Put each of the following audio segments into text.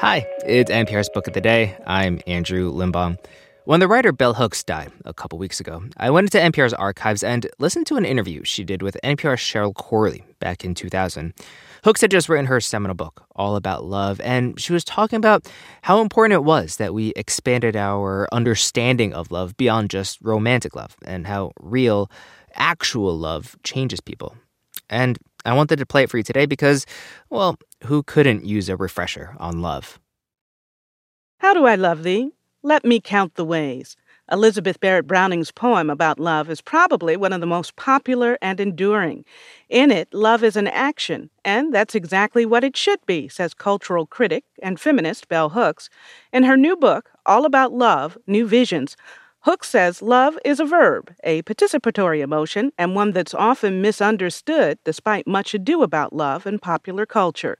Hi, it's NPR's Book of the Day. I'm Andrew Limbaugh. When the writer bell hooks died a couple weeks ago, I went into NPR's archives and listened to an interview she did with NPR's Cheryl Corley back in 2000. Hooks had just written her seminal book, All About Love, and she was talking about how important it was that we expanded our understanding of love beyond just romantic love and how real, actual love changes people. And I wanted to play it for you today because, well, who couldn't use a refresher on love? How do I love thee? Let me count the ways. Elizabeth Barrett Browning's poem about love is probably one of the most popular and enduring. In it, love is an action, and that's exactly what it should be, says cultural critic and feminist bell hooks. In her new book, All About Love, New Visions, Hooks says love is a verb, a participatory emotion, and one that's often misunderstood despite much ado about love in popular culture.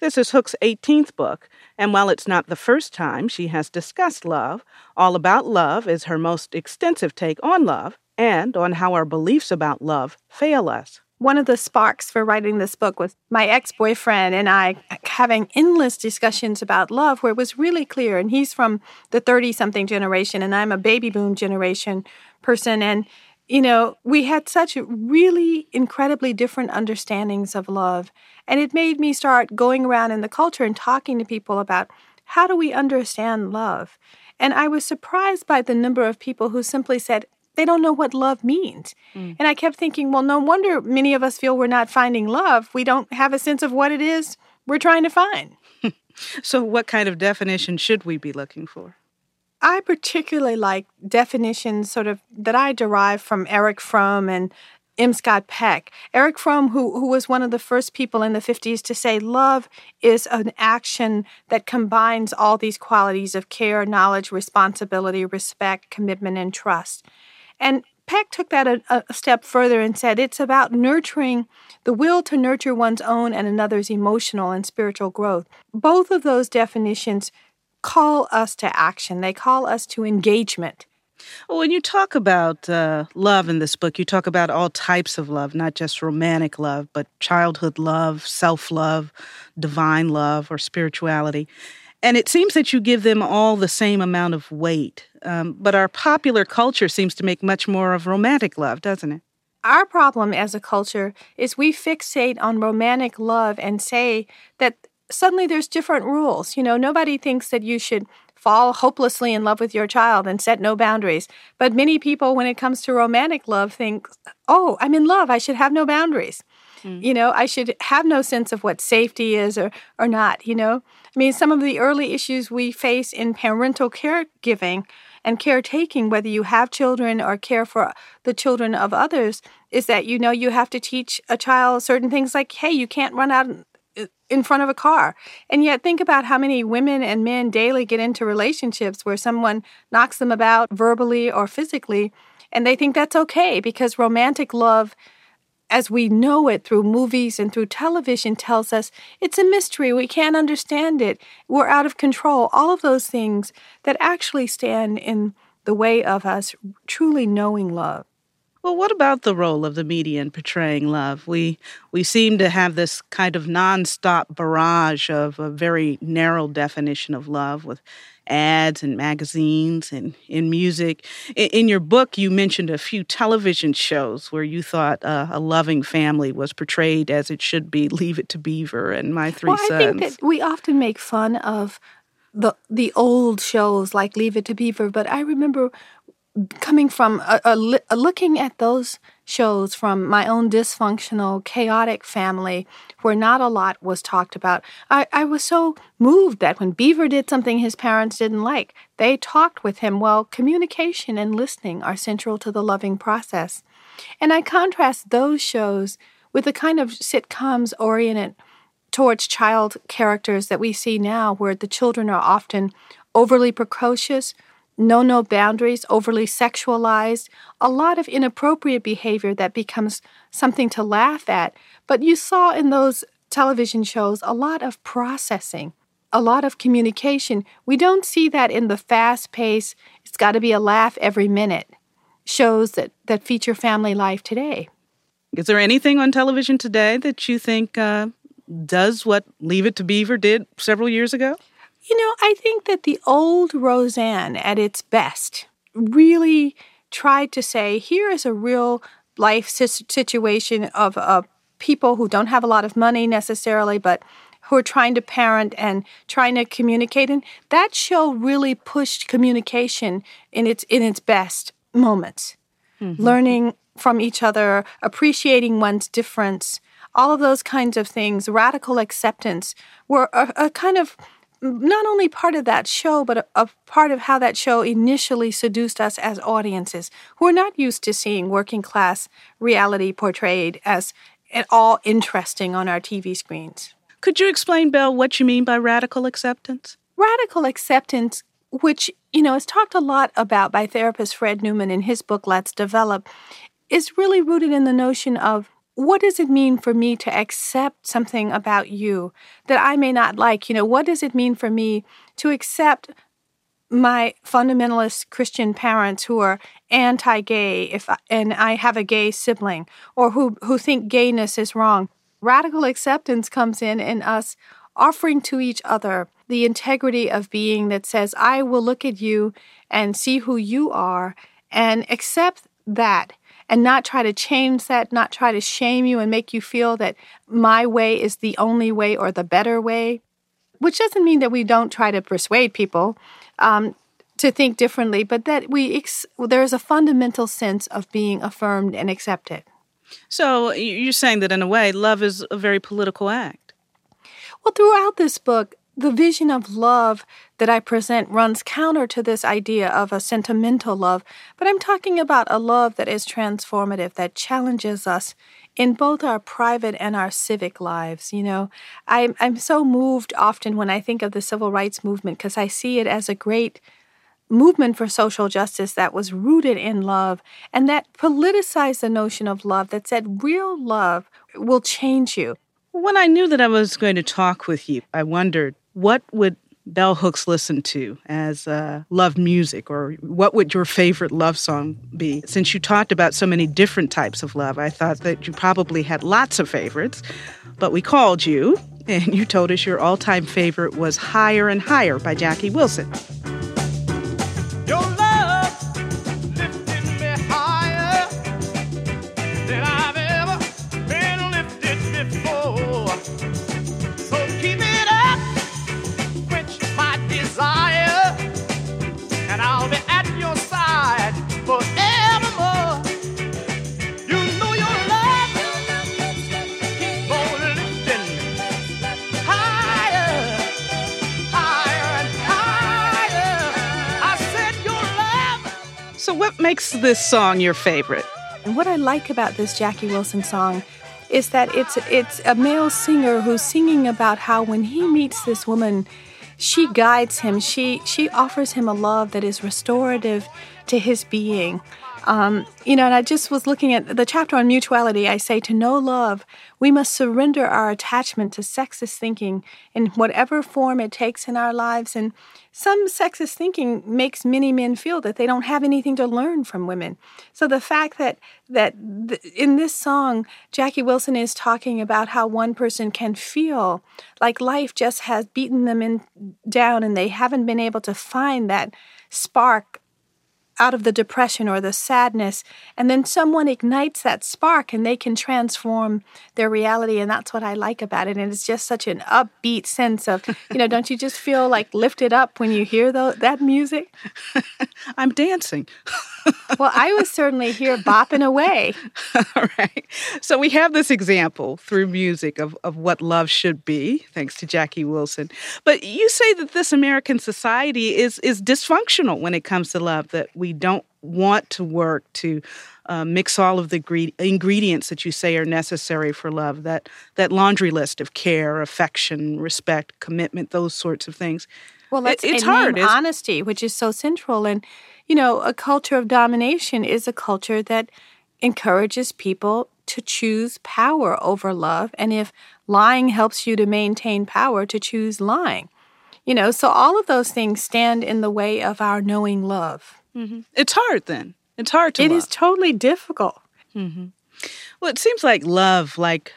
This is Hooks' 18th book, and while it's not the first time she has discussed love, All About Love is her most extensive take on love and on how our beliefs about love fail us. One of the sparks for writing this book was my ex-boyfriend and I having endless discussions about love where it was really clear, and he's from the 30-something generation, and I'm a baby boom generation person, and you know, we had such really incredibly different understandings of love. And it made me start going around in the culture and talking to people about how do we understand love. And I was surprised by the number of people who simply said they don't know what love means. And I kept thinking, well, no wonder many of us feel we're not finding love. We don't have a sense of what it is we're trying to find. So what kind of definition should we be looking for? I particularly like definitions sort of that I derive from Erich Fromm and M. Scott Peck. Erich Fromm, who was one of the first people in the 50s to say love is an action that combines all these qualities of care, knowledge, responsibility, respect, commitment, and trust. And Peck took that a step further and said it's about nurturing the will to nurture one's own and another's emotional and spiritual growth. Both of those definitions call us to action. They call us to engagement. Well, when you talk about love in this book, you talk about all types of love, not just romantic love, but childhood love, self-love, divine love, or spirituality. And it seems that you give them all the same amount of weight. But our popular culture seems to make much more of romantic love, doesn't it? Our problem as a culture is we fixate on romantic love and say that suddenly there's different rules. You know, nobody thinks that you should fall hopelessly in love with your child and set no boundaries. But many people, when it comes to romantic love, think, oh, I'm in love. I should have no boundaries. You know, I should have no sense of what safety is or not, you know. I mean, some of the early issues we face in parental caregiving and caretaking, whether you have children or care for the children of others, is that, you know, you have to teach a child certain things like, hey, you can't run out in front of a car. And yet think about how many women and men daily get into relationships where someone knocks them about verbally or physically, and they think that's okay because romantic love, as we know it through movies and through television, tells us it's a mystery. We can't understand it. We're out of control. All of those things that actually stand in the way of us truly knowing love. Well, what about the role of the media in portraying love? We seem to have this kind of nonstop barrage of a very narrow definition of love with ads and magazines and in music. In your book, you mentioned a few television shows where you thought a loving family was portrayed as it should be, Leave It to Beaver and My Three Sons. Well, I think that we often make fun of the old shows like Leave It to Beaver, but I remember coming from looking at those shows from my own dysfunctional, chaotic family where not a lot was talked about, I was so moved that when Beaver did something his parents didn't like, they talked with him. Well, communication and listening are central to the loving process. And I contrast those shows with the kind of sitcoms oriented towards child characters that we see now where the children are often overly precocious, no boundaries, overly sexualized, a lot of inappropriate behavior that becomes something to laugh at. But you saw in those television shows a lot of processing, a lot of communication. We don't see that in the fast-paced, it's got to be a laugh every minute shows that feature family life today. Is there anything on television today that you think does what Leave It to Beaver did several years ago? You know, I think that the old Roseanne at its best really tried to say, here is a real life situation of people who don't have a lot of money necessarily, but who are trying to parent and trying to communicate. And that show really pushed communication in its best moments. Mm-hmm. Learning from each other, appreciating one's difference, all of those kinds of things, radical acceptance were a kind of not only part of that show, but a part of how that show initially seduced us as audiences who are not used to seeing working class reality portrayed as at all interesting on our TV screens. Could you explain, Bell, what you mean by radical acceptance? Radical acceptance, which, you know, is talked a lot about by therapist Fred Newman in his book, Let's Develop, is really rooted in the notion of what does it mean for me to accept something about you that I may not like? You know, what does it mean for me to accept my fundamentalist Christian parents who are anti-gay and I have a gay sibling or who think gayness is wrong? Radical acceptance comes in us offering to each other the integrity of being that says, I will look at you and see who you are and accept that and not try to change that, not try to shame you and make you feel that my way is the only way or the better way, which doesn't mean that we don't try to persuade people to think differently, but that there is a fundamental sense of being affirmed and accepted. So you're saying that, in a way, love is a very political act. Well, throughout this book, the vision of love that I present runs counter to this idea of a sentimental love, but I'm talking about a love that is transformative, that challenges us in both our private and our civic lives. You know, I'm so moved often when I think of the civil rights movement because I see it as a great movement for social justice that was rooted in love and that politicized the notion of love that said real love will change you. When I knew that I was going to talk with you, I wondered what would bell hooks listen to as love music or what would your favorite love song be? Since you talked about so many different types of love, I thought that you probably had lots of favorites, but we called you and you told us your all-time favorite was Higher and Higher by Jackie Wilson. What makes this song your favorite? And what I like about this Jackie Wilson song is that it's a male singer who's singing about how when he meets this woman, she guides him. She offers him a love that is restorative to his being. You know, and I just was looking at the chapter on mutuality. I say, to know love, we must surrender our attachment to sexist thinking in whatever form it takes in our lives. And some sexist thinking makes many men feel that they don't have anything to learn from women. So the fact that in this song, Jackie Wilson is talking about how one person can feel like life just has beaten them down and they haven't been able to find that spark out of the depression or the sadness, and then someone ignites that spark and they can transform their reality, and that's what I like about it. And it's just such an upbeat sense of, you know, don't you just feel like lifted up when you hear that music? I'm dancing. Well, I was certainly here bopping away. All right. So we have this example through music of what love should be, thanks to Jackie Wilson. But you say that this American society is dysfunctional when it comes to love, that we don't want to work to mix all of the ingredients that you say are necessary for love, that laundry list of care, affection, respect, commitment, those sorts of things. Well, it's hard. Honesty, which is so central. And, you know, a culture of domination is a culture that encourages people to choose power over love. And if lying helps you to maintain power, to choose lying. You know, so all of those things stand in the way of our knowing love. Mm-hmm. It's hard then. It's hard to love. It is totally difficult. Mm-hmm. Well, it seems like love, like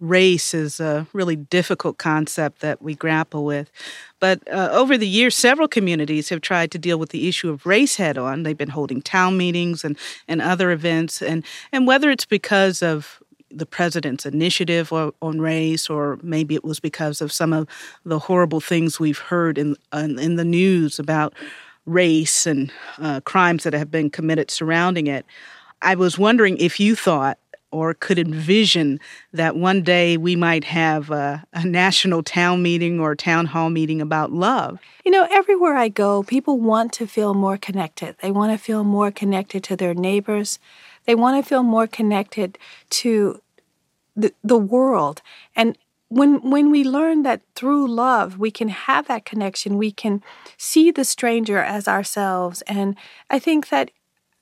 race is a really difficult concept that we grapple with. But over the years, several communities have tried to deal with the issue of race head on. They've been holding town meetings and other events. And whether it's because of the president's initiative on race, or maybe it was because of some of the horrible things we've heard in the news about race and crimes that have been committed surrounding it, I was wondering if you thought or could envision that one day we might have a national town meeting or town hall meeting about love. You know, everywhere I go, people want to feel more connected. They want to feel more connected to their neighbors. They want to feel more connected to the world. And when we learn that through love we can have that connection, we can see the stranger as ourselves. And I think that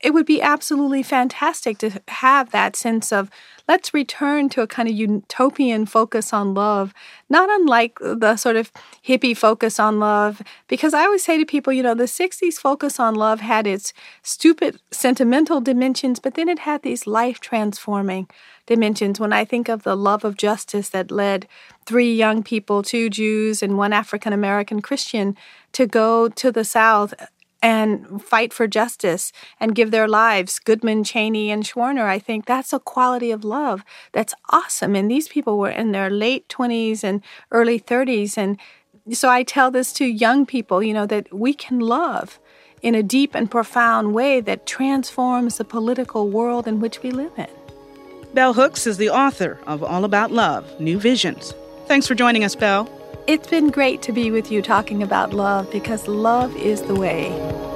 it would be absolutely fantastic to have that sense of, let's return to a kind of utopian focus on love, not unlike the sort of hippie focus on love. Because I always say to people, you know, the 60s focus on love had its stupid sentimental dimensions, but then it had these life-transforming dimensions. When I think of the love of justice that led three young people, two Jews and one African-American Christian, to go to the South and fight for justice and give their lives, Goodman, Chaney, and Schwerner, I think that's a quality of love that's awesome. And these people were in their late 20s and early 30s. And so I tell this to young people, you know, that we can love in a deep and profound way that transforms the political world in which we live in. Bell Hooks is the author of All About Love, New Visions. Thanks for joining us, Bell. It's been great to be with you talking about love, because love is the way.